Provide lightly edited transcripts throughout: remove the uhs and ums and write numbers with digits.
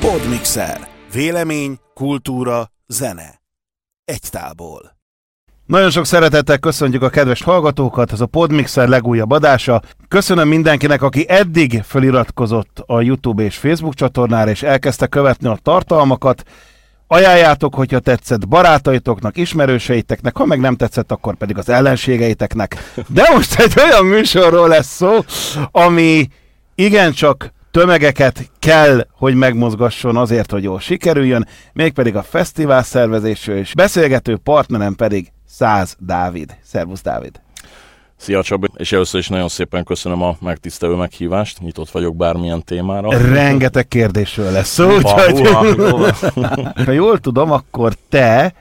Podmixer. Vélemény, kultúra, zene. Egy tából. Nagyon sok szeretettel köszöntjük a kedves hallgatókat, ez a Podmixer legújabb adása. Köszönöm mindenkinek, aki eddig feliratkozott a YouTube és Facebook csatornára, és elkezdte követni a tartalmakat. Ajánljátok, hogyha tetszett, barátaitoknak, ismerőseiteknek, ha meg nem tetszett, akkor pedig az ellenségeiteknek. De most egy olyan műsorról lesz szó, ami igencsak tömegeket kell, hogy megmozgasson azért, hogy jól sikerüljön, mégpedig a fesztivál szervezésről, és beszélgető partnerem pedig Szász Dávid. Szervusz, Dávid! Szia, Csabi! És először is nagyon szépen köszönöm a megtisztelő meghívást, nyitott vagyok bármilyen témára. Rengeteg kérdésről lesz szó, úgyhogy... Ha jól tudom, akkor te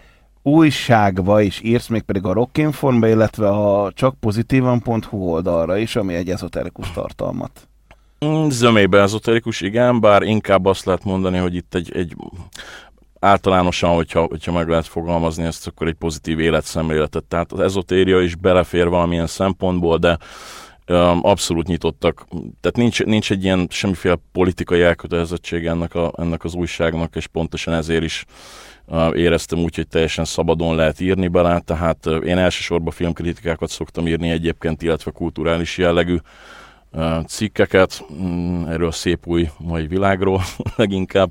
újságba is írsz, mégpedig a RockInformba, illetve a CsakPozitívan.hu oldalra is, ami egy ezoterikus tartalmat. Zömében ezoterikus, igen, bár inkább azt lehet mondani, hogy itt egy általánosan, hogyha meg lehet fogalmazni ezt, akkor egy pozitív életszemléletet. Tehát az ezotéria is belefér valamilyen szempontból, de abszolút nyitottak. Tehát nincs egy ilyen semmiféle politikai elkötelezettség ennek az újságnak, és pontosan ezért is éreztem úgy, hogy teljesen szabadon lehet írni bele. Tehát én elsősorban filmkritikákat szoktam írni egyébként, illetve kulturális jellegű cikkeket, erről a szép új mai világról leginkább.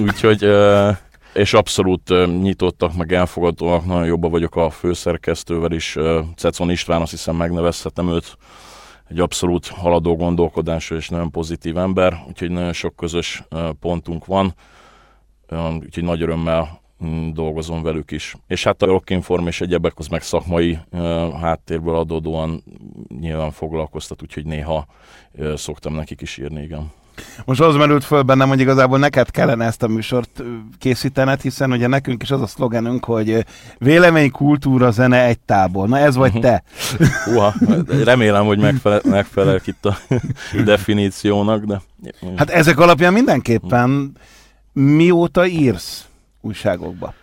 Úgyhogy, és abszolút nyitottak, meg elfogadóak, nagyon jobban vagyok a főszerkesztővel is, Cecson István, azt hiszem megnevezhetem őt, egy abszolút haladó gondolkodású és nagyon pozitív ember, úgyhogy nagyon sok közös pontunk van, úgyhogy nagy örömmel dolgozom velük is. És hát a RockInform és egyebek, az meg szakmai háttérből adódóan nyilván foglalkoztat, úgyhogy néha szoktam nekik is írni, igen. Most az merült föl bennem, hogy igazából neked kellene ezt a műsort készítened, hiszen ugye nekünk is az a szlogenünk, hogy vélemény, kultúra, zene egy tából. Na ez vagy te. Uha, remélem, hogy megfelelek itt a definíciónak, de... Hát ezek alapján mindenképpen mióta írsz újságokba?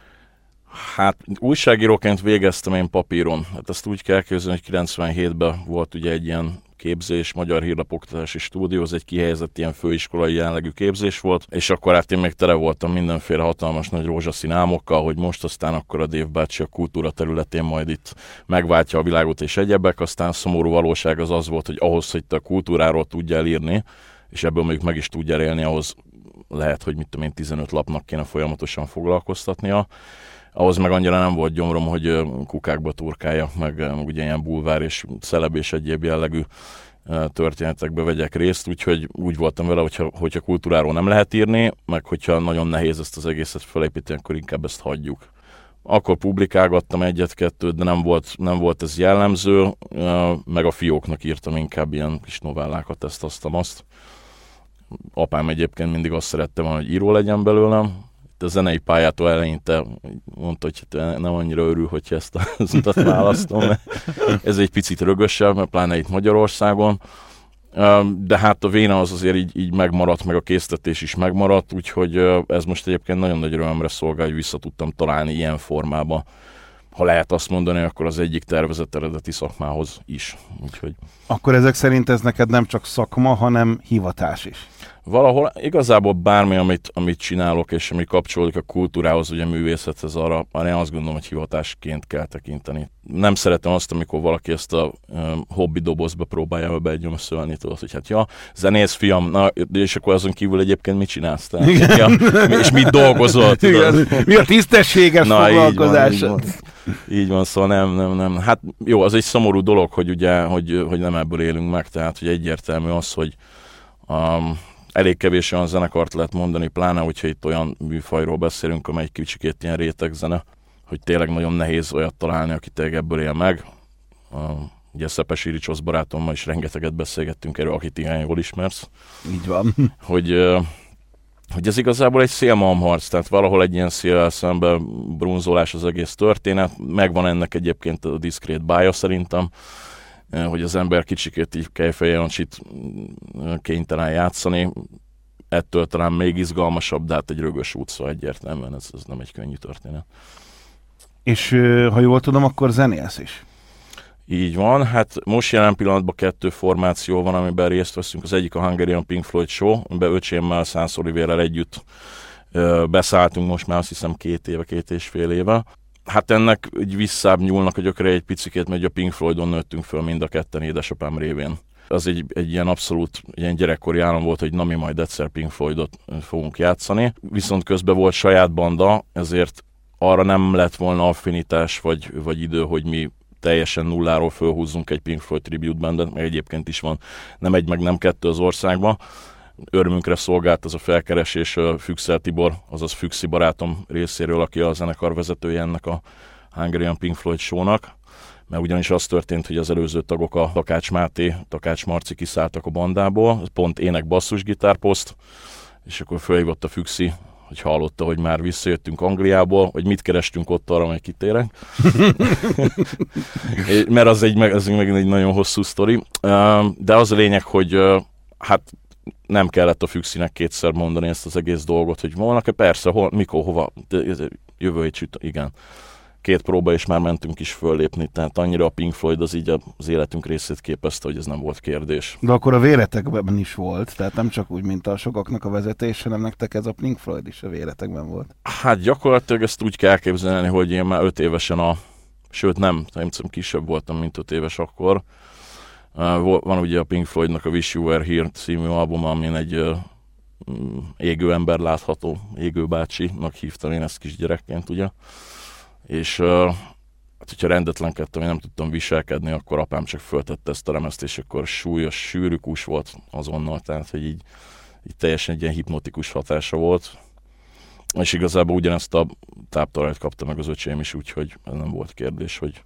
Hát újságíróként végeztem én papíron. Hát ezt úgy kell képzelni, hogy 97-ben volt ugye egy ilyen képzés, Magyar Hírlapoktatási Stúdió, az egy kihelyezett ilyen főiskolai jellegű képzés volt, és akkor hát én még tele voltam mindenféle hatalmas nagy rózsaszín álmokkal, hogy most aztán akkor a Dév bácsi a kultúra területén majd itt megváltja a világot és egyebek, aztán szomorú valóság az az volt, hogy ahhoz, hogy te a kultúráról tudjál írni, és ebből mondjuk meg is tudjál élni, ahhoz lehet, hogy mit tudom én, 15 lapnak kéne folyamatosan foglalkoztatnia. Ahhoz meg annyira nem volt gyomrom, hogy kukákba turkáljak, meg ugye ilyen bulvár és celeb és egyéb jellegű történetekbe vegyek részt, úgyhogy úgy voltam vele, hogyha kultúráról nem lehet írni, meg hogyha nagyon nehéz ezt az egészet felépíteni, akkor inkább ezt hagyjuk. Akkor publikálgattam egyet-kettőt, de nem volt ez jellemző, meg a fióknak írtam inkább ilyen kis novellákat, ezt, azt. Apám egyébként mindig azt szerette volna, hogy író legyen belőlem. Itt a zenei pályától eleinte mondta, hogy nem annyira örül, hogy ezt az utat választom. Ez egy picit rögösebb, mert pláne itt Magyarországon. De hát a véna az azért így megmaradt, meg a késztetés is megmaradt, úgyhogy ez most egyébként nagyon nagy örömömre szolgál, hogy vissza tudtam találni ilyen formába. Ha lehet azt mondani, akkor az egyik tervezett eredeti szakmához is. Úgyhogy... Akkor ezek szerint ez neked nem csak szakma, hanem hivatás is? Valahol igazából bármi, amit csinálok, és ami kapcsolódik a kultúrához, ugye a művészethez, arra én azt gondolom, hogy hivatásként kell tekinteni. Nem szeretem azt, amikor valaki ezt a hobbi dobozba próbálja begyömszölni, tudod, hogy hát ja, zenész fiam, na, és akkor azon kívül egyébként mit csinálsz? Ja, és mit dolgozol? Mi a tisztességes foglalkozásod? Így van, szóval nem. Hát jó, az egy szomorú dolog, hogy ugye, hogy nem ebből élünk meg, tehát hogy egyértelmű az, hogy elég kevés olyan zenekart lehet mondani, pláne, hogyha itt olyan műfajról beszélünk, amely kicsikét ilyen rétegzene, hogy tényleg nagyon nehéz olyat találni, aki tényleg ebből él meg. Ugye Szepes Iricsosz barátommal is rengeteget beszélgettünk erről, akit igen jól ismersz. Így van. Hogy ez igazából egy szélmalmharc, tehát valahol egy ilyen széllel szemben brunzolás az egész történet. Megvan ennek egyébként a diszkrét bája szerintem, hogy az ember kicsikét így kejfejancsit kénytelen játszani, ettől talán még izgalmasabb, de hát egy rögös utca egyértelműen, ez nem egy könnyű történet. És ha jól tudom, akkor zenélsz is? Így van, hát most jelen pillanatban 2 formáció van, amiben részt veszünk. Az egyik a Hungarian Pink Floyd Show, amiben öcsémmel, Szász Olivérrel együtt beszálltunk most már azt hiszem 2 és fél éve. Hát ennek így visszább nyúlnak a gyökere egy picikét, mert a Pink Floydon nőttünk föl mind a ketten édesapám révén. Az egy ilyen abszolút ilyen gyerekkori álom volt, hogy na mi majd egyszer Pink Floydot fogunk játszani. Viszont közben volt saját banda, ezért arra nem lett volna affinitás vagy idő, hogy mi teljesen nulláról fölhúzzunk egy Pink Floyd tribute bandet, meg egyébként is van nem egy, meg nem 2 az országban. Örömünkre szolgált az a felkeresés Fükszel Tibor, azaz Fükszi barátom részéről, aki a zenekar vezetője ennek a Hungarian Pink Floyd show-nak, mert ugyanis az történt, hogy az előző tagok a Takács Máté, Takács Marci kiszálltak a bandából, pont ének basszusgitárposzt, és akkor felhívott a Fükszi, hogy hallotta, hogy már visszajöttünk Angliából, hogy mit kerestünk ott, arra meg kitérek. Mert az megint egy nagyon hosszú sztori. De az a lényeg, hogy hát nem kellett a Fükszinek 2-szer mondani ezt az egész dolgot, hogy volna-e, persze, mikor, hova, jövő hét csütörtök, igen. 2 próba és már mentünk is föllépni, tehát annyira a Pink Floyd az így az életünk részét képezte, hogy ez nem volt kérdés. De akkor a véretekben is volt, tehát nem csak úgy, mint a sokaknak a vezetés, hanem nektek ez a Pink Floyd is a véretekben volt. Hát gyakorlatilag ezt úgy kell elképzelni, hogy én már 5 évesen sőt nem kisebb voltam, mint 5 éves akkor. Van ugye a Pink Floydnak a Wish You Were Here című albuma, amin egy égő ember látható, égő bácsinak hívtam én ezt kisgyerekként, ugye? És hát, hogyha rendetlenkedtem, én nem tudtam viselkedni, akkor apám csak föltette ezt a lemezt, és akkor súlyos, sűrű kús volt azonnal, tehát hogy így teljesen egy ilyen hipnotikus hatása volt. És igazából ugyanezt a táptalajt kapta meg az öcsém is, úgyhogy ez nem volt kérdés, hogy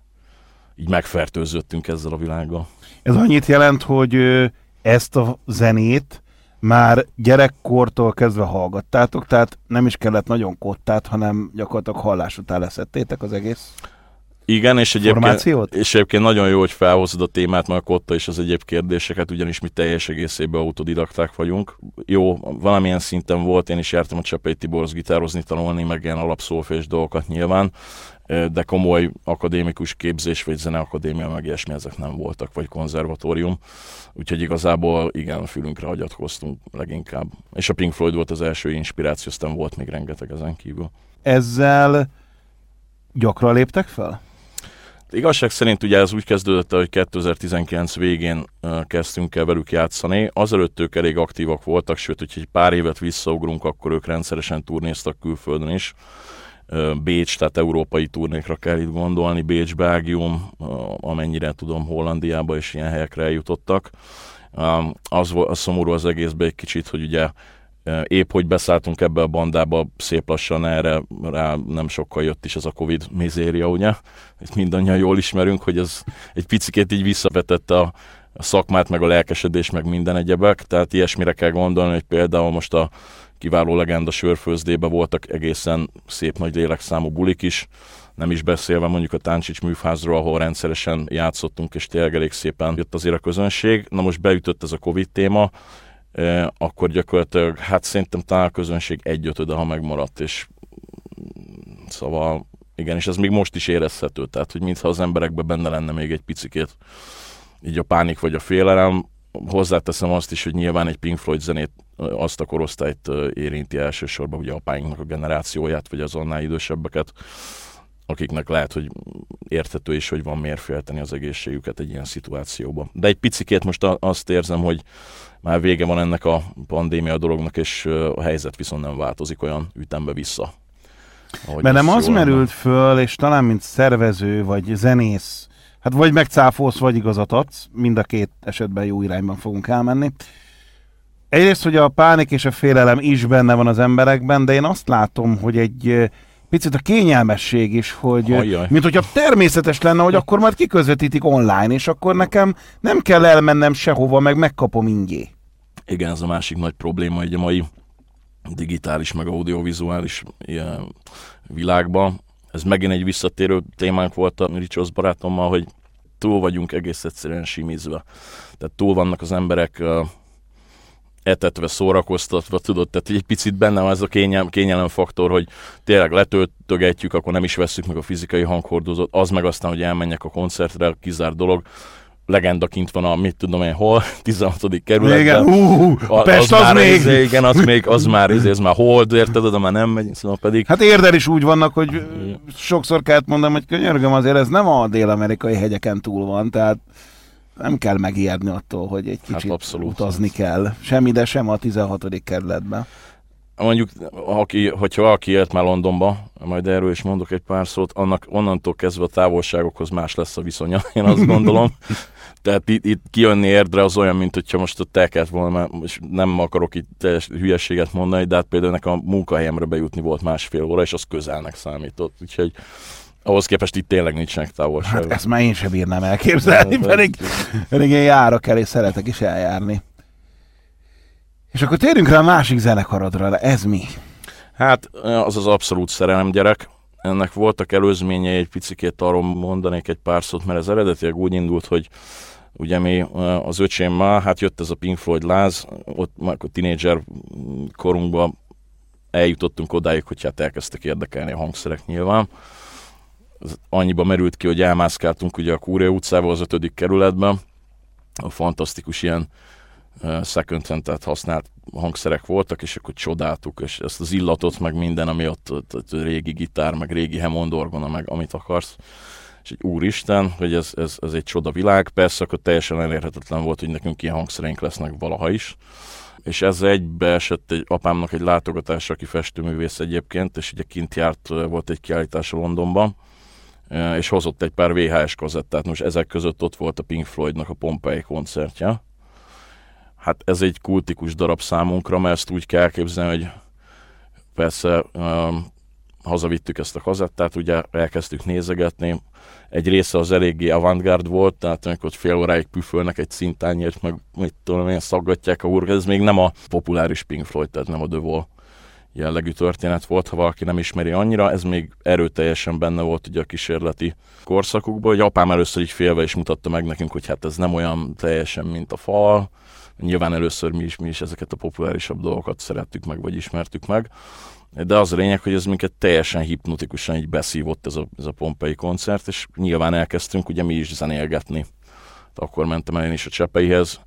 így megfertőzöttünk ezzel a világgal. Ez annyit jelent, hogy ezt a zenét már gyerekkortól kezdve hallgattátok, tehát nem is kellett nagyon kottát, hanem gyakorlatilag hallás után leszettétek az egész igen, és egyébként nagyon jó, hogy felhozod a témát, mert a kotta és az egyéb kérdéseket, ugyanis mi teljes egészében autodidakták vagyunk. Jó, valamilyen szinten volt, én is jártam a Csepei Tiborhoz gitározni, tanulni, meg ilyen alapszólfés dolgokat nyilván, de komoly akadémikus képzés, vagy zeneakadémia, meg ilyesmi ezek nem voltak, vagy konzervatórium. Úgyhogy igazából igen, fülünkre hagyatkoztunk leginkább. És a Pink Floyd volt az első inspiráció, aztán volt még rengeteg ezen kívül. Ezzel gyakran léptek fel? Igazság szerint ugye ez úgy kezdődött, hogy 2019 végén kezdtünk el velük játszani. Azelőtt ők elég aktívak voltak, sőt, hogyha egy pár évet visszaugrunk, akkor ők rendszeresen turnéztak külföldön is. Bécs, tehát európai turnékra kell itt gondolni, Bécs, Belgium, amennyire tudom, Hollandiába és ilyen helyekre eljutottak. Az volt a szomorú az egészben egy kicsit, hogy ugye épp hogy beszálltunk ebbe a bandába, szép lassan erre rá nem sokkal jött is ez a Covid mizéria, ugye? Itt mindannyian jól ismerünk, hogy ez egy picikét így visszavetette a szakmát, meg a lelkesedés, meg minden egyebek, tehát ilyesmire kell gondolni, hogy például most a kiváló legenda sörfőzdében voltak egészen szép nagy lélekszámú bulik is, nem is beszélve mondjuk a Táncsics műfázról, ahol rendszeresen játszottunk, és tényleg elég szépen jött azért a közönség. Na most beütött ez a Covid téma, akkor gyakorlatilag, hát szerintem talán a közönség 1/5, ha megmaradt, és szóval igen, és ez még most is érezhető, tehát hogy mintha az emberekben benne lenne még egy picikét így a pánik vagy a félelem. Hozzáteszem azt is, hogy nyilván egy Pink Floyd zenét azt a korosztályt érinti elsősorban, ugye apáinknak a generációját, vagy az annál idősebbeket, akiknek lehet, hogy érthető is, hogy van miért félteni az egészségüket egy ilyen szituációban. De egy picikét most azt érzem, hogy már vége van ennek a pandémia dolognak, és a helyzet viszont nem változik olyan ütembe vissza. Mert nem az merült föl, és talán mint szervező, vagy zenész, hát vagy megcáfolsz, vagy igazat adsz, mind a 2 esetben jó irányban fogunk elmenni. Egyrészt, hogy a pánik és a félelem is benne van az emberekben, de én azt látom, hogy egy picit a kényelmesség is, hogy mint hogyha természetes lenne, hogy akkor majd kiközvetítik online, és akkor nekem nem kell elmennem sehova, meg megkapom ingyé. Igen, ez a másik nagy probléma, hogy a mai digitális, meg audiovizuális világban. Ez megint egy visszatérő témánk volt a Ricsos barátommal, hogy túl vagyunk egész egyszerűen simizve. Tehát túl vannak az emberek etetve, szórakoztatva, tudod, tehát egy picit bennem ez a kényelem faktor, hogy tényleg letöltögetjük, akkor nem is vesszük meg a fizikai hanghordozót, az meg aztán, hogy elmenjek a koncertre, kizár dolog. Legenda kint van a, mit tudom én, hol, 16. kerületben. A Pest az még! Izé, igen, az már, ez már hold, érted, de már nem megy, szóval pedig... Hát Érden is úgy vannak, hogy sokszor kellett mondanom, hogy könyörgöm, azért ez nem a dél-amerikai hegyeken túl van, tehát nem kell megijedni attól, hogy egy kicsit hát utazni kell. Sem ide, sem a 16. kerületben. Mondjuk, hogyha valaki élt már Londonba, majd erről is mondok egy pár szót, annak onnantól kezdve a távolságokhoz más lesz a viszonya, én azt gondolom. Tehát itt kijönni Érdre az olyan, mint hogyha most ott elkelt volna, és nem akarok itt teljes hülyeséget mondani, de hát például nekem a munkahelyemre bejutni volt 1,5 óra, és az közelnek számított. Úgyhogy ahhoz képest itt tényleg nincsenek távolságok. Hát ezt már én sem bírnám elképzelni, pedig én járok el, és szeretek is eljárni. És akkor térjünk rá a másik zenekarodra, ez mi? Hát az az abszolút szerelem gyerek. Ennek voltak előzményei, egy picikét arról mondanék egy pár szót, mert ez eredetileg úgy indult, hogy ugye mi az öcsémmel, hát jött ez a Pink Floyd láz, ott már a tínédzser korunkban eljutottunk odáig, hogy hát elkezdtek érdekelni a hangszerek nyilván. Annyiba merült ki, hogy elmászkáltunk ugye a Kúria utcába, az 5. kerületben, a fantasztikus ilyen second-hentet használt hangszerek voltak, és akkor csodáltuk, és ezt az illatot, meg minden, ami ott régi gitár, meg régi Hammond orgona, meg amit akarsz. És egy úristen, hogy ez egy csoda világ, persze akkor teljesen elérhetetlen volt, hogy nekünk ilyen hangszereink lesznek valaha is. És ezzel egybeesett egy apámnak egy látogatása, aki festőművész egyébként, és ugye kint járt, volt egy kiállítás Londonban, és hozott egy pár VHS kazettát. Most ezek között ott volt a Pink Floydnak a Pompeii koncertje. Hát ez egy kultikus darab számunkra, mert ezt úgy kell elképzelni, hogy persze hazavittük ezt a kazettát, ugye elkezdtük nézegetni. Egy része az eléggé avantgárd volt, tehát amikor fél óráig püfölnek egy szintányért, meg mit tudom én, szaggatják a hurkát, ez még nem a populáris Pink Floyd, tehát nem a The Who jellegű történet volt, ha valaki nem ismeri annyira, ez még erőteljesen benne volt ugye a kísérleti korszakukban, hogy apám először így félve is mutatta meg nekünk, hogy hát ez nem olyan teljesen, mint a fal. Nyilván először mi is ezeket a populárisabb dolgokat szerettük meg, vagy ismertük meg, de az a lényeg, hogy ez minket teljesen hipnotikusan így beszívott ez a Pompeii koncert, és nyilván elkezdtünk ugye mi is zenélgetni. Akkor mentem el én is a Csepeihez,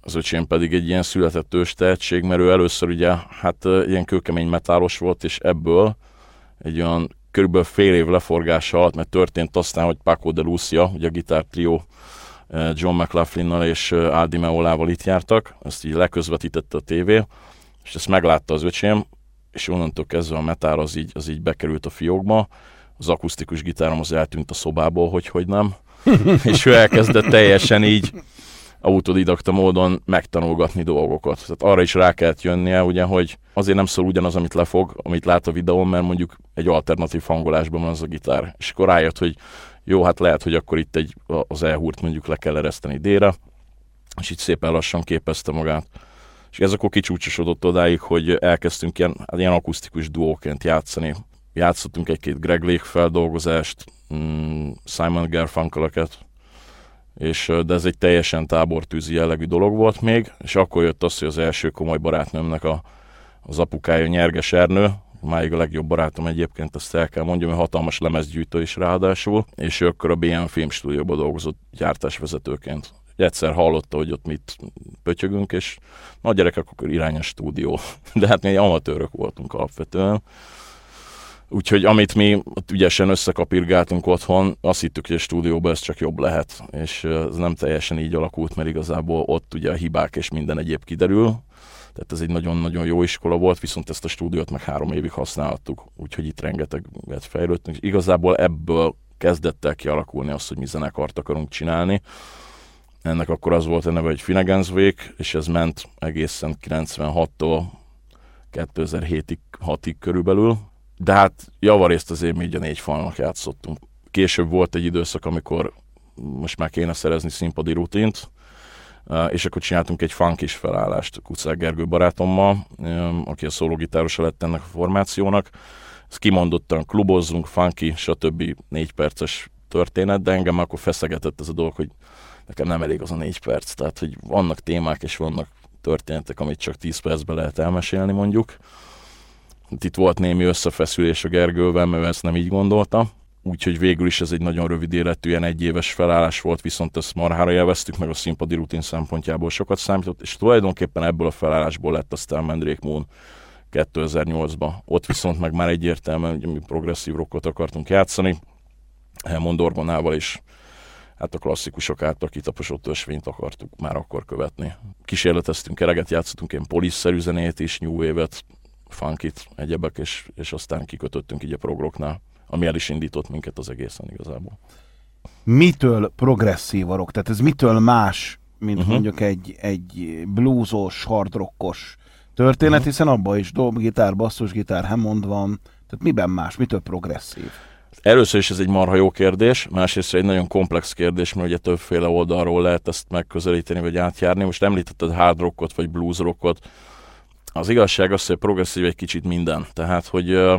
az öcsém pedig egy ilyen született ős tehetség, mert ő először ugye hát ilyen kőkemény metálos volt, és ebből egy olyan körülbelül fél év leforgása alatt, mert történt aztán, hogy Paco de Lucia, ugye a gitártrió, John McLaughlin-nal és Al Di Meolával itt jártak, ezt így leközvetítette a tévé, és ezt meglátta az öcsém, és onnantól kezdve a metál az így bekerült a fiókba, az akusztikus gitárom az eltűnt a szobából, hogy nem, és ő elkezdett teljesen így autodidakta módon megtanulgatni dolgokat. Tehát arra is rá kellett jönnie, ugye, hogy azért nem szól ugyanaz, amit lefog, amit lát a videón, mert mondjuk egy alternatív hangolásban van az a gitár. És akkor rájött, hogy jó, hát lehet, hogy akkor itt az elhúrt mondjuk le kell ereszteni délre, és így szépen lassan képezte magát. És ez akkor kicsúcsosodott odáig, hogy elkezdtünk ilyen akusztikus duóként játszani. Játszottunk egy-két Greg Lake feldolgozást, Simon Garfunkeleket, de ez egy teljesen tábortűzi jellegű dolog volt még, és akkor jött az, hogy az első komoly barátnőmnek az apukája Nyerges Ernő, máig a legjobb barátom egyébként, ezt el kell mondjam, hogy hatalmas lemezgyűjtő is ráadásul, és ő akkor a BM Film Stúdióban dolgozott gyártásvezetőként. Egyszer hallotta, hogy ott mit pötyögünk, és na gyerekek, akkor irány a stúdió. De hát mi amatőrök voltunk alapvetően. Úgyhogy amit mi ott ügyesen összekapirgáltunk otthon, azt hittük, hogy a stúdióban ez csak jobb lehet. És ez nem teljesen így alakult, mert igazából ott ugye a hibák és minden egyéb kiderül. Tehát ez egy nagyon-nagyon jó iskola volt, viszont ezt a stúdiót meg 3 évig használhattuk, úgyhogy itt rengeteget fejlődtünk. Igazából ebből kezdett el kialakulni azt, hogy mi zenekart akarunk csinálni. Ennek akkor az volt a neve, hogy Fine Gains Week, és ez ment egészen 96-tól 2006-ig körülbelül. De hát javarészt azért mi így a 4 falnak játszottunk. Később volt egy időszak, amikor most már kéne szerezni színpadi rutint, és akkor csináltunk egy funkis felállást Kucák Gergő barátommal, aki a szólógitárosa lett ennek a formációnak. Ez kimondottan klubozzunk, funky, stb. 4 perces történet, de engem akkor feszegetett ez a dolog, hogy nekem nem elég az a 4 perc, tehát hogy vannak témák és vannak történetek, amit csak 10 percben lehet elmesélni mondjuk. Itt volt némi összefeszülés a Gergővel, mert ezt nem így gondolta. Úgyhogy végül is ez egy nagyon rövid életű, ilyen egyéves felállás volt, viszont ezt marhára élveztük, meg a színpadi rutin szempontjából sokat számított, és tulajdonképpen ebből a felállásból lett a Stelmendrék Món 2008-ban. Ott viszont meg már egyértelműen, hogy mi progresszív rockot akartunk játszani, Hammond orgonával is, hát a klasszikusok által kitaposott ösvényt akartuk már akkor követni. Kísérleteztünk, eleget játszottunk, én Police-szerű zenét is, New Wave-et, funkit, egyebek, és aztán kikötöttünk így a progroknál, ami el is indított minket az egészen igazából. Mitől progresszív a rock? Tehát ez mitől más, mint mondjuk egy bluesos, hard rockos történet, hiszen abban is dobgitár, basszusgitár, Hammond van, tehát miben más, mitől progresszív? Először is ez egy marha jó kérdés, másrészt egy nagyon komplex kérdés, mert ugye többféle oldalról lehet ezt megközelíteni, vagy átjárni. Most említetted hard rockot, vagy blues rockot. Az igazság az, hogy progresszív egy kicsit minden. Tehát, hogy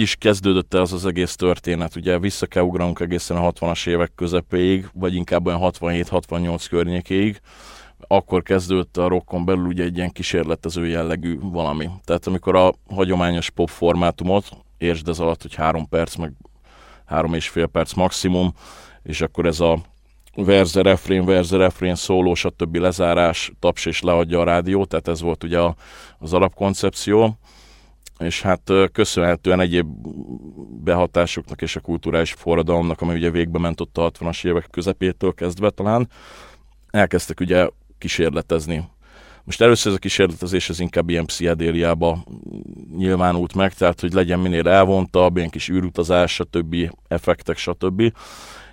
is kezdődött ez az egész történet? Ugye vissza kell ugranunk egészen a 60-as évek közepéig, vagy inkább olyan 67-68 környékéig. Akkor kezdődött a rockon belül ugye egy ilyen kísérletező jellegű valami. Tehát amikor a hagyományos pop formátumot, értsd ez alatt, hogy 3 perc, meg 3,5 perc maximum, és akkor ez a verze, refrén, szóló, stb. Lezárás, taps és leadja a rádió, tehát ez volt ugye az alapkoncepció, és hát köszönhetően egyéb behatásoknak és a kulturális forradalomnak, ami ugye végbe ment ott a 60-as évek közepétől kezdve talán, elkezdtek ugye kísérletezni. Most először ez a kísérletezés az inkább ilyen pszichedéliába nyilvánult meg, tehát hogy legyen minél elvontabb, ilyen kis űrutazás, stb. Effektek, stb.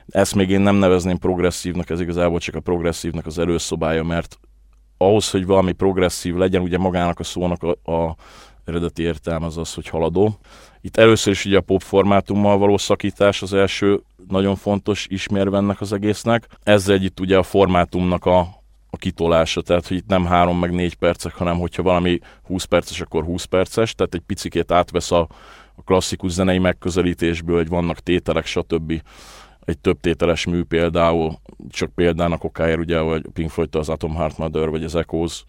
Ezt még én nem nevezném progresszívnak, ez igazából csak a progresszívnak az előszobája, mert ahhoz, hogy valami progresszív legyen, ugye magának a szónak a eredeti értelme az az, hogy haladó. Itt először is ugye a pop formátummal való szakítás az első nagyon fontos ismérve ennek az egésznek. Ezzel együtt ugye a formátumnak a kitolása, tehát hogy itt nem 3 meg 4 percek, hanem hogyha valami 20 perces, akkor 20 perces, tehát egy picikét átvesz a klasszikus zenei megközelítésből, hogy vannak tételek, stb. Egy több tételes mű például, csak példának okáért ugye, vagy Pink Floyd-től az Atom Heart Mother, vagy az Echoes,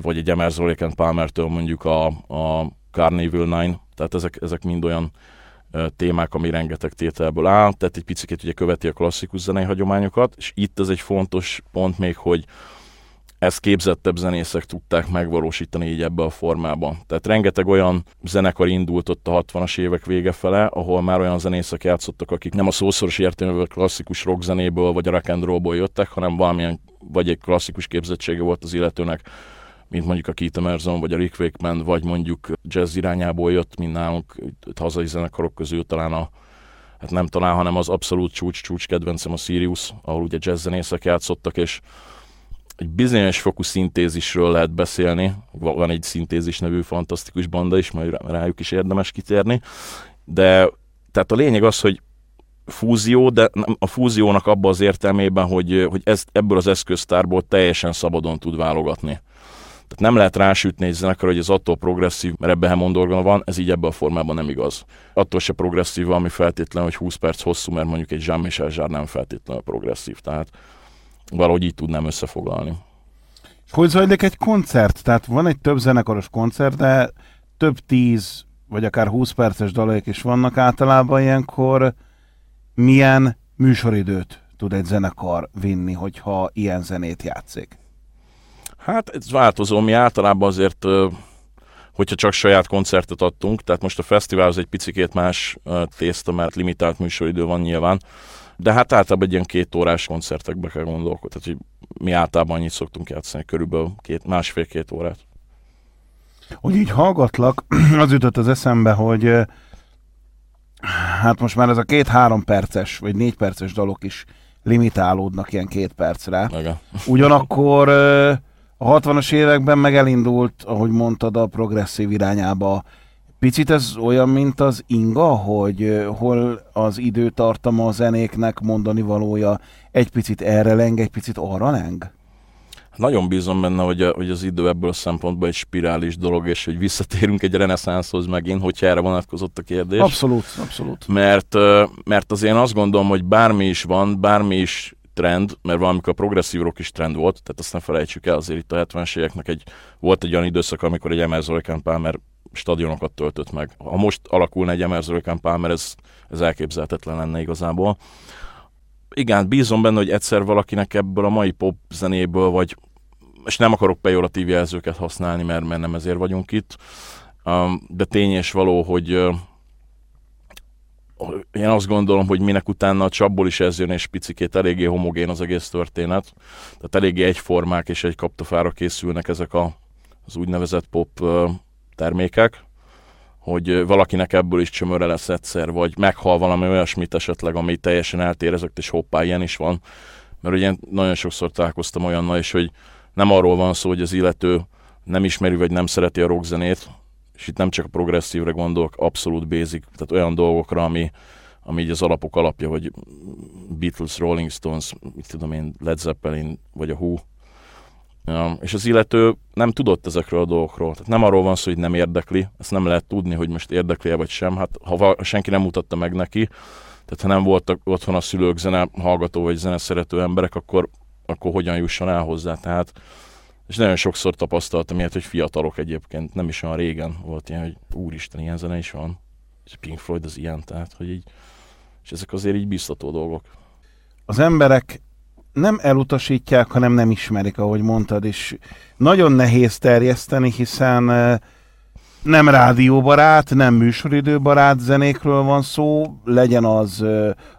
vagy egy Emerson Lake & Palmertől mondjuk a Karn Evil 9, tehát ezek mind olyan témák, ami rengeteg tételből áll, tehát egy picit ugye követi a klasszikus zenei hagyományokat, és itt ez egy fontos pont még, hogy ezt képzettebb zenészek tudták megvalósítani így ebbe a formában. Tehát rengeteg olyan zenekar indult ott a 60-as évek vége fele, ahol már olyan zenészek játszottak, akik nem a szószoros értelmű klasszikus rockzenéből vagy a rock and rollból jöttek, hanem valamilyen, vagy egy klasszikus képzettsége volt az illetőnek, mint mondjuk a Keith Emerson, vagy a Rick Wakeman, vagy mondjuk jazz irányából jött, mint nálunk hazai zenekarok közül talán hanem az abszolút csúcs kedvencem a Sirius, ahol ugye jazz zenészek játszottak, és egy bizonyos fokú szintézisről lehet beszélni, van egy Szintézis nevű fantasztikus banda is, majd rájuk is érdemes kitérni, de tehát a lényeg az, hogy fúzió, de a fúziónak abban az értelmében, hogy ebből az eszköztárból teljesen szabadon tud válogatni. Tehát nem lehet rásütni egy zenekar, hogy ez attól progresszív, mert ebben Hammond orgona van, ez így ebben a formában nem igaz. Attól se progresszív, ami feltétlenül, hogy 20 perc hosszú, mert mondjuk egy Jean-Michel Jarre nem feltétlenül progresszív. Tehát valahogy így tudnám összefoglalni. És hogy zajlik egy koncert? Tehát van egy több zenekaros koncert, de több 10 vagy akár 20 perces dalaik is vannak általában ilyenkor. Milyen műsoridőt tud egy zenekar vinni, hogyha ilyen zenét játszik? Hát ez változó, mi általában azért, hogyha csak saját koncertet adtunk, tehát most a fesztivál az egy picikét más tészta, mert limitált műsoridő van nyilván, de hát általában egy ilyen 2 órás koncertekbe kell gondolkodni, tehát mi általában annyit szoktunk játszani, körülbelül 1,5-2 órát. Hogy így hallgatlak, az jutott az eszembe, hogy hát most már ez a 2-3 perces, vagy 4 perces dalok is limitálódnak ilyen 2 percre. Ugyanakkor a 60-as években meg elindult, ahogy mondtad, a progresszív irányába. Picit ez olyan, mint az inga, hogy hol az időtartama a zenéknek mondani valója, egy picit erre leng, egy picit arra leng? Nagyon bízom benne, hogy az idő ebből a szempontból egy spirális dolog, és hogy visszatérünk egy reneszánszhoz megint, hogyha erre vonatkozott a kérdés. Abszolút. Mert azért én azt gondolom, hogy bármi is van, bármi is trend, mert valamikor a progresszív rock is trend volt, tehát azt ne felejtsük el, azért itt a 70-es éveknek volt egy olyan időszak, amikor egy Emerson Lake & Palmer stadionokat töltött meg. Ha most alakulna egy Emerson Lake & Palmer, ez elképzelhetetlen lenne igazából. Igen, bízom benne, hogy egyszer valakinek ebből a mai pop zenéből, vagy, és nem akarok pejoratív jelzőket használni, mert nem ezért vagyunk itt, de tény és való, hogy én azt gondolom, hogy minek utána a csapból is ez jön, és picikét eléggé homogén az egész történet. Tehát eléggé egyformák és egy kaptafára készülnek ezek az úgynevezett pop termékek, hogy valakinek ebből is csömörre lesz egyszer, vagy meghal valami olyasmit esetleg, ami teljesen eltér ezektől, és hoppá, ilyen is van. Mert ugye én nagyon sokszor találkoztam olyannal, és hogy nem arról van szó, hogy az illető nem ismeri, vagy nem szereti a rockzenét, és itt nem csak a progresszívre gondolok, abszolút basic, tehát olyan dolgokra, ami így az alapok alapja, vagy Beatles, Rolling Stones, mit tudom én, Led Zeppelin, vagy a Who. És az illető nem tudott ezekről a dolgokról. Tehát nem arról van szó, hogy nem érdekli, ezt nem lehet tudni, hogy most érdekli-e vagy sem. Hát ha senki nem mutatta meg neki, tehát ha nem voltak otthon a szülők zene hallgató vagy zene szerető emberek, akkor hogyan jusson el hozzá. Tehát és nagyon sokszor tapasztaltam ilyet, hogy fiatalok egyébként, nem is olyan régen volt ilyen, hogy úristen, ilyen zene is van. És Pink Floyd az ilyen, tehát, hogy így. És ezek azért így biztató dolgok. Az emberek nem elutasítják, hanem nem ismerik, ahogy mondtad, és nagyon nehéz terjeszteni, hiszen nem rádióbarát, nem műsoridőbarát zenékről van szó, legyen az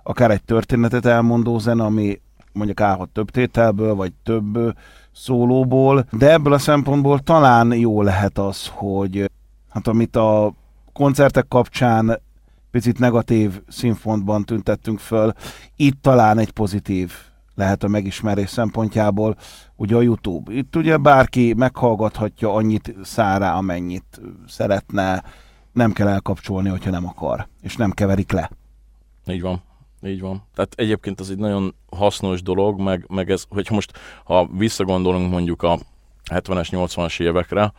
akár egy történetet elmondó zene, ami mondjuk állhat több tételből, vagy több szólóból, de ebből a szempontból talán jó lehet az, hogy hát amit a koncertek kapcsán picit negatív színfontban tüntettünk föl, itt talán egy pozitív lehet a megismerés szempontjából, ugye a YouTube. Itt ugye bárki meghallgathatja annyit szárá, amennyit szeretne, nem kell elkapcsolni, hogyha nem akar, és nem keverik le. Így van. Így van. Tehát egyébként ez egy nagyon hasznos dolog, meg ez, hogyha most visszagondolunk mondjuk a 70-es, 80-as évekre,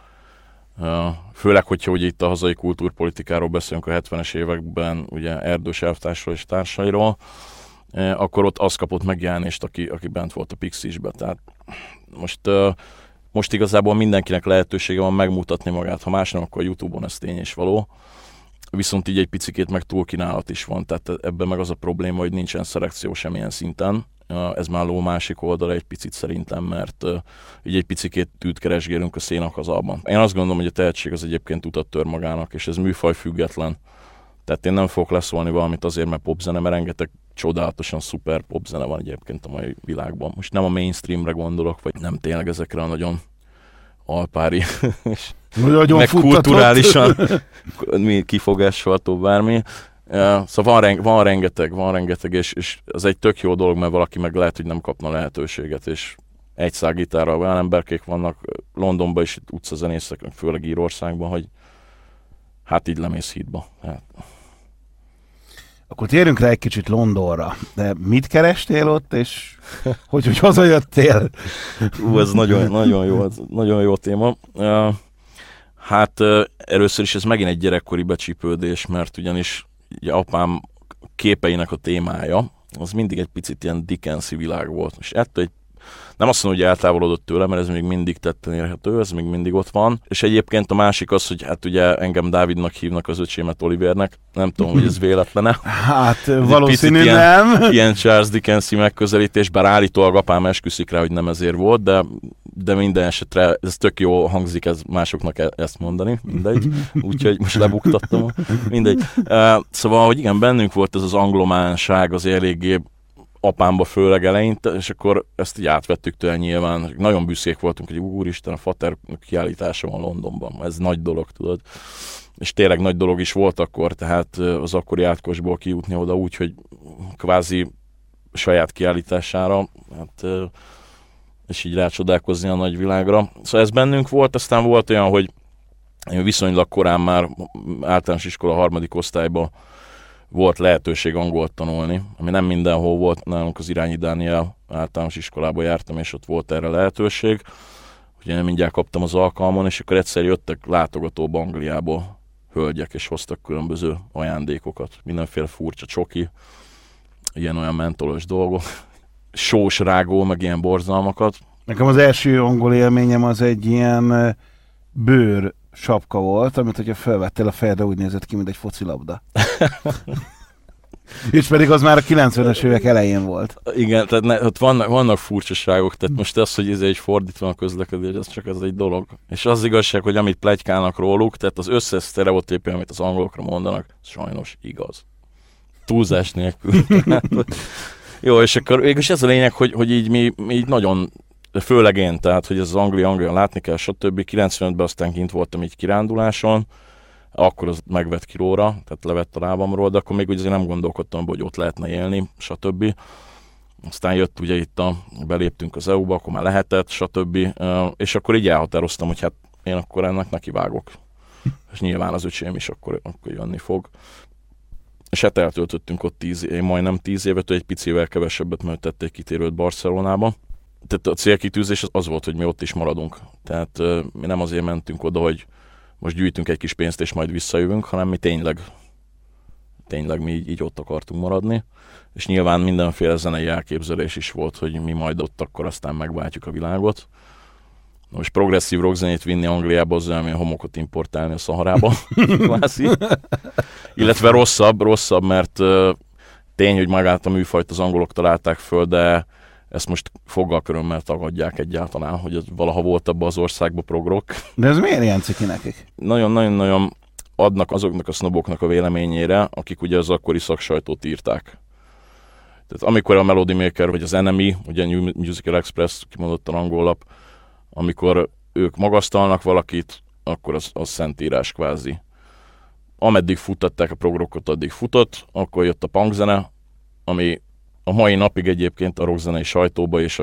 főleg, hogyha ugye itt a hazai kultúrpolitikáról beszélünk a 70-es években, ugye Erdős elvtársról és társairól, akkor ott az kapott megjelenést, aki bent volt a Pixisbe. Tehát most igazából mindenkinek lehetősége van megmutatni magát, ha más nem, akkor a YouTube-on ez tény és való. Viszont így egy picikét meg túlkínálat is van, tehát ebben meg az a probléma, hogy nincsen szelekció semmilyen szinten. Ez már ló másik oldala egy picit szerintem, mert így egy picikét tűt keresgélünk a szénakazalban. Én azt gondolom, hogy a tehetség az egyébként utat tör magának, és ez műfaj független. Tehát én nem fogok leszólni valamit azért, mert popzene, mert rengeteg csodálatosan szuper popzene van egyébként a mai világban. Most nem a mainstreamre gondolok, vagy nem tényleg ezekre a nagyon alpári és meg kulturálisan kifogásolható bármi. Szóval van rengeteg, és ez egy tök jó dolog, mert valaki meg lehet, hogy nem kapna lehetőséget, és egy szál gitárral olyan emberkék vannak Londonban is, itt utcazenészek, főleg Írországban, hogy hát így lemész hídba. Hát. Akkor térjünk rá egy kicsit Londonra. De mit kerestél ott, és hogy hazajöttél? Ez nagyon jó téma. Hát először is ez megint egy gyerekkori becsípődés, mert ugyanis ugye, apám képeinek a témája, az mindig egy picit ilyen Dickens-i világ volt. És ettől nem azt mondom, hogy eltávolodott tőle, mert ez még mindig tetten érhető, ez még mindig ott van. És egyébként a másik az, hogy hát ugye engem Dávidnak hívnak, az öcsémet Olivérnek. Nem tudom, hogy ez véletlene. Hát valószínű nem. Ilyen Charles Dickens-i megközelítés, bár állítólag apám esküszik rá, hogy nem ezért volt, de minden esetre ez tök jó hangzik ez másoknak ezt mondani, mindegy. Úgyhogy most lebuktattam, mindegy. Szóval, hogy igen, bennünk volt ez az anglománság, az eléggé apámba főleg eleinte, és akkor ezt így átvettük tőle nyilván. Nagyon büszkék voltunk, hogy úristen, a Fater kiállítása van Londonban. Ez nagy dolog, tudod. És tényleg nagy dolog is volt akkor, tehát az akkori átkosból kijutni oda úgy, hogy kvázi saját kiállítására, hát, és így rácsodálkozni a nagyvilágra. Szóval ez bennünk volt, aztán volt olyan, hogy viszonylag korán már általános iskola 3. osztályban volt lehetőség angolt tanulni, ami nem mindenhol volt, nálunk az Irányi Dániel általános iskolába jártam, és ott volt erre lehetőség. Ugye mindjárt kaptam az alkalmon, és akkor egyszer jöttek látogatóba Angliából hölgyek, és hoztak különböző ajándékokat. Mindenféle furcsa csoki, ilyen-olyan mentolos dolgok. sósrágó, meg ilyen borzalmakat. Nekem az első angol élményem az egy ilyen bőr sapka volt, amit hogyha felvettél a fejedre, úgy nézett ki, mint egy focilabda. És pedig az már a 90-es évek elején volt. Igen, tehát ott vannak furcsaságok, tehát most az, hogy ez egy fordítva a közlekedés, ez csak ez egy dolog. És az igazság, hogy amit pletykálnak róluk, tehát az összes sztereotípia, amit az angolokra mondanak, sajnos igaz. Túlzás nélkül. Jó, és akkor végülis ez a lényeg, hogy így mi így nagyon, főleg én, tehát hogy ez az Anglia látni kell, stb. 95-ben aztán kint voltam így kiránduláson, akkor az megvett kilóra, tehát levett a lábamról, de akkor még úgy azért nem gondolkodtam, hogy ott lehetne élni, stb. Aztán jött ugye itt beléptünk az EU-ba, akkor már lehetett, stb. És akkor így elhatároztam, hogy hát én akkor ennek nekivágok. És nyilván az öcsém is akkor jönni fog. És hát eltöltöttünk ott majdnem 10 évet, egy picivel kevesebbet, mert tették kitérőt Barcelonába. Tehát a célkitűzés az volt, hogy mi ott is maradunk. Tehát mi nem azért mentünk oda, hogy most gyűjtünk egy kis pénzt és majd visszajövünk, hanem mi tényleg mi így ott akartunk maradni. És nyilván mindenféle zenei elképzelés is volt, hogy mi majd ott akkor aztán megváltjuk a világot. Na most progresszív rockzenét vinni Angliába, az olyan, mint homokot importálni a Szaharába. Illetve rosszabb, mert tény, hogy magát a műfajt az angolok találták föl, de ezt most foggal körömmel tagadják egyáltalán, hogy valaha volt abban az országban progrok. De ez miért ilyen ciki nekik? Nagyon-nagyon adnak azoknak a sznoboknak a véleményére, akik ugye az akkori szaksajtót írták. Tehát amikor a Melody Maker vagy az Enemy, ugye New Musical Express, kimondottan angol lap, amikor ők magasztalnak valakit, akkor az szentírás kvázi. Ameddig futtatták a progrokot, addig futott, akkor jött a punkzene, ami a mai napig egyébként a rockzenei sajtóba és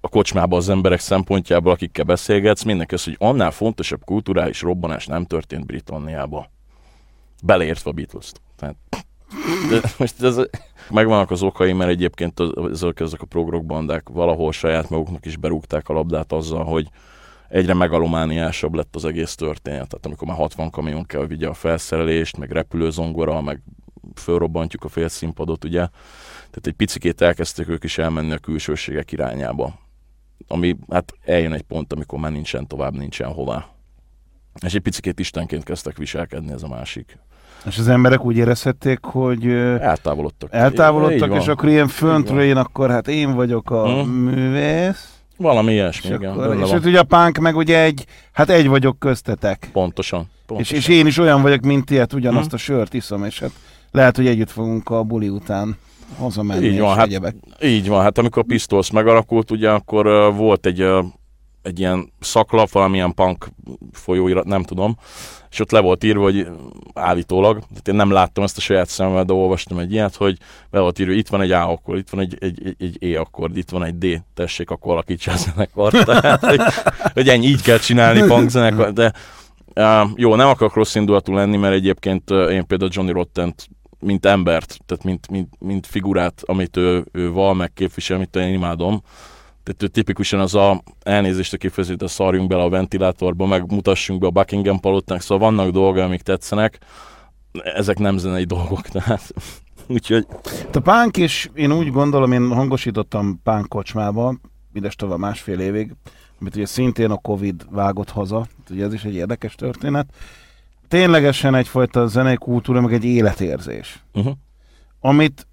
a kocsmába az emberek szempontjából, akikkel beszélgetsz, mindenki az, hogy annál fontosabb kulturális robbanás nem történt Britanniában. Beleértve a Beatles-t. Tehát, most megvannak az okai, mert egyébként ezek a prog-rock bandák valahol saját maguknak is berúgták a labdát azzal, hogy egyre megalomániásabb lett az egész történet. Tehát amikor már 60 kamion kell vigye a felszerelést, meg repülőzongora, meg fölrobbantjuk a félszínpadot, ugye? Tehát egy picikét elkezdték ők is elmenni a külsőségek irányába. Ami, hát eljön egy pont, amikor már nincsen tovább, nincsen hová. És egy picikét istenként kezdtek viselkedni, ez a másik. És az emberek úgy érezhették, hogy eltávolodtak, és akkor ilyen föntről én akkor, hát én vagyok a művész. Valami ilyesmi, igen. És ugye a punk meg ugye egy vagyok köztetek. Pontosan. És én is olyan vagyok, mint ilyet, ugyanazt a sört iszom, és hát lehet, hogy együtt fogunk a buli után hazamenni, és egyebek. Így van, hát amikor a Pistols megalakult, ugye akkor volt egy ilyen szaklap, valamilyen punk folyóirat, nem tudom, és ott le volt írva, hogy állítólag, tehát én nem láttam ezt a saját szemmel, de olvastam egy ilyet, hogy le volt írva, hogy itt van egy A akkord, itt van egy E akkord, itt van egy D, tessék, akkor alakítsa a zenekart, tehát, hogy ennyi, így kell csinálni punk zenekart, de jó, nem akarok rossz indulatú lenni, mert egyébként én például Johnny Rottent, mint embert, tehát mint figurát, amit ő val, meg képvisel, amit én imádom. Tehát ő tipikusan az elnézést a kifejezés, de szarjunk bele a ventilátorba, meg mutassunk be a Buckingham palotnak, szóval vannak dolgok, amik tetszenek. Ezek nem zenei dolgok, tehát. Úgyhogy... A pánk is, én úgy gondolom, én hangosítottam pánk kocsmába, idestova másfél évig, amit ugye szintén a Covid vágott haza, ugye ez is egy érdekes történet. Ténylegesen egyfajta zenei kultúra, meg egy életérzés. Amit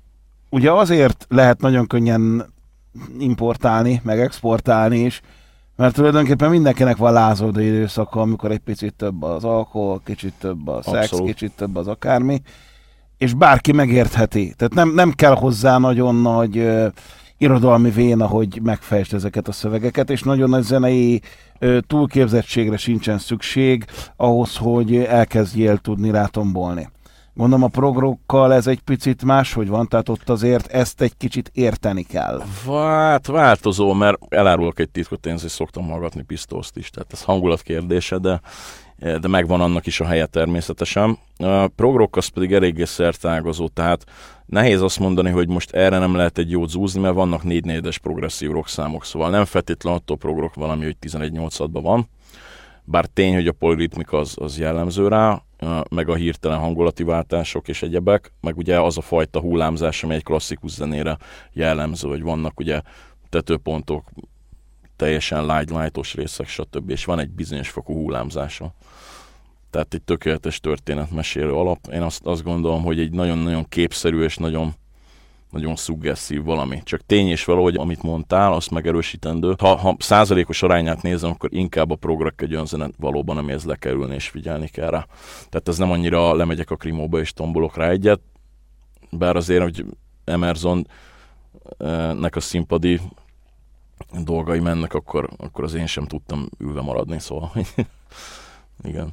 ugye azért lehet nagyon könnyen importálni, meg exportálni is, mert tulajdonképpen mindenkinek van lázadó időszaka, amikor egy picit több az alkohol, kicsit több a szex, kicsit több az akármi, és bárki megértheti. Tehát nem kell hozzá nagyon nagy irodalmi véna, hogy megfejtsd ezeket a szövegeket, és nagyon nagy zenei túlképzettségre sincsen szükség ahhoz, hogy elkezdjél tudni rátombolni. Gondolom a progrokkal ez egy picit máshogy van, tehát ott azért ezt egy kicsit érteni kell. Hát változó, mert elárulok egy titkot, én azért szoktam hallgatni Pisztolszt is, tehát ez hangulat kérdése, de megvan annak is a helye természetesen. A progrok az pedig eléggé szertágazó, tehát nehéz azt mondani, hogy most erre nem lehet egy jót zúzni, mert vannak 4/4-es progresszív rock számok, szóval nem feltétlenül attól progrok valami, hogy 11/8-ban van, bár tény, hogy a poliritmika az jellemző rá. meg a hirtelen hangulati váltások és egyebek, meg ugye az a fajta hullámzás, ami egy klasszikus zenére jellemző, hogy vannak ugye tetőpontok, teljesen light-lightos részek, stb. És van egy bizonyos fokú hullámzása. Tehát egy tökéletes történetmesélő alap. Én azt gondolom, hogy egy nagyon-nagyon képszerű és nagyon szuggesszív valami. Csak tény és valahogy, amit mondtál, azt megerősítendő. Ha százalékos arányát nézem, akkor inkább a prograk egy olyan zenet valóban, amihez lekerülni és figyelni kell rá. Tehát ez nem annyira lemegyek a krimóba és tombolok rá egyet, bár azért, hogy Emersonnek a színpadi dolgai mennek, akkor az én sem tudtam ülve maradni, szóval igen.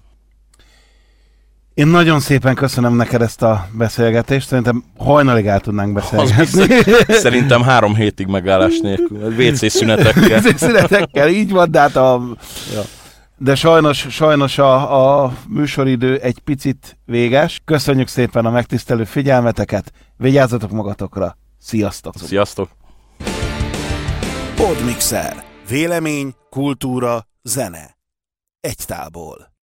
Én nagyon szépen köszönöm neked ezt a beszélgetést, szerintem hajnalig el tudnánk beszélgetni. Szerintem 3 hétig megállás nélkül, WC szünetekkel. WC szünetekkel, így van, de hát de sajnos a műsoridő egy picit véges. Köszönjük szépen a megtisztelő figyelmeteket, vigyázzatok magatokra, sziasztok! Sziasztok! Podmixer. Vélemény, kultúra, zene. Egy tálból.